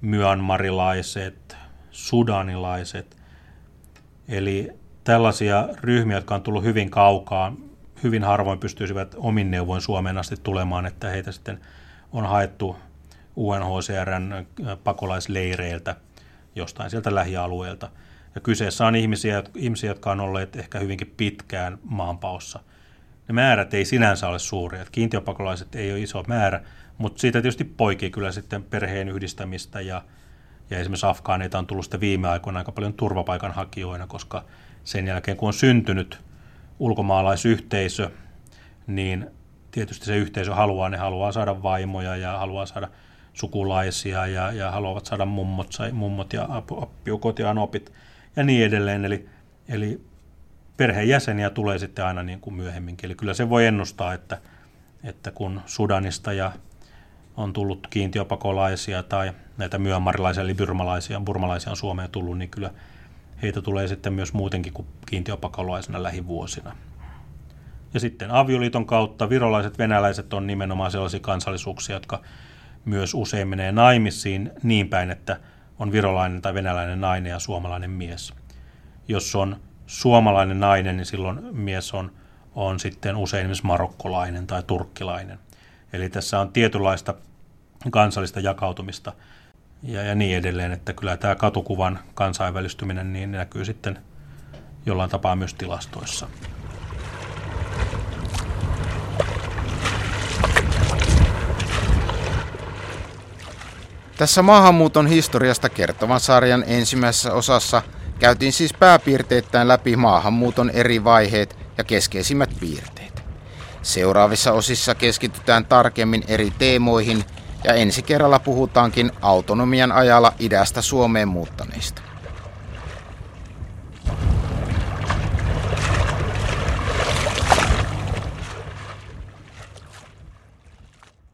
myanmarilaiset, sudanilaiset. Eli tällaisia ryhmiä, jotka on tullut hyvin kaukaa, hyvin harvoin pystyisivät omin neuvoin Suomeen asti tulemaan, että heitä sitten on haettu U N H C R:n pakolaisleireiltä jostain sieltä lähialueelta. Ja kyseessä on ihmisiä, ihmisiä, jotka on olleet ehkä hyvinkin pitkään maanpaossa. Ne määrät ei sinänsä ole suuria. Kiintiöpakolaiset ei ole iso määrä, mutta siitä tietysti poikii kyllä sitten perheen yhdistämistä ja Ja esimerkiksi afgaaneita on tullut sitten viime aikoina aika paljon turvapaikanhakijoina, koska sen jälkeen kun on syntynyt ulkomaalaisyhteisö, niin tietysti se yhteisö haluaa, ne haluaa saada vaimoja ja haluaa saada sukulaisia ja, ja haluavat saada mummot, mummot ja appiukot ja anopit ja niin edelleen. Eli, eli perheenjäseniä tulee sitten aina niin kuin myöhemminkin. Eli kyllä se voi ennustaa, että, että kun Sudanista ja on tullut kiintiöpakolaisia tai näitä myanmarilaisia eli burmalaisia, burmalaisia on Suomeen tullut, niin kyllä heitä tulee sitten myös muutenkin kuin kiintiöpakolaisina lähivuosina. Ja sitten avioliiton kautta virolaiset, venäläiset on nimenomaan sellaisia kansallisuuksia, jotka myös usein menee naimisiin niin päin, että on virolainen tai venäläinen nainen ja suomalainen mies. Jos on suomalainen nainen, niin silloin mies on, on sitten usein esimerkiksi marokkolainen tai turkkilainen. Eli tässä on tietynlaista kansallista jakautumista ja, ja niin edelleen, että kyllä tämä katukuvan kansainvälistyminen niin näkyy sitten jollain tapaa myös tilastoissa. Tässä maahanmuuton historiasta kertovan sarjan ensimmäisessä osassa käytiin siis pääpiirteittäin läpi maahanmuuton eri vaiheet ja keskeisimmät piirteet. Seuraavissa osissa keskitytään tarkemmin eri teemoihin ja ensi kerralla puhutaankin autonomian ajalla idästä Suomeen muuttaneista.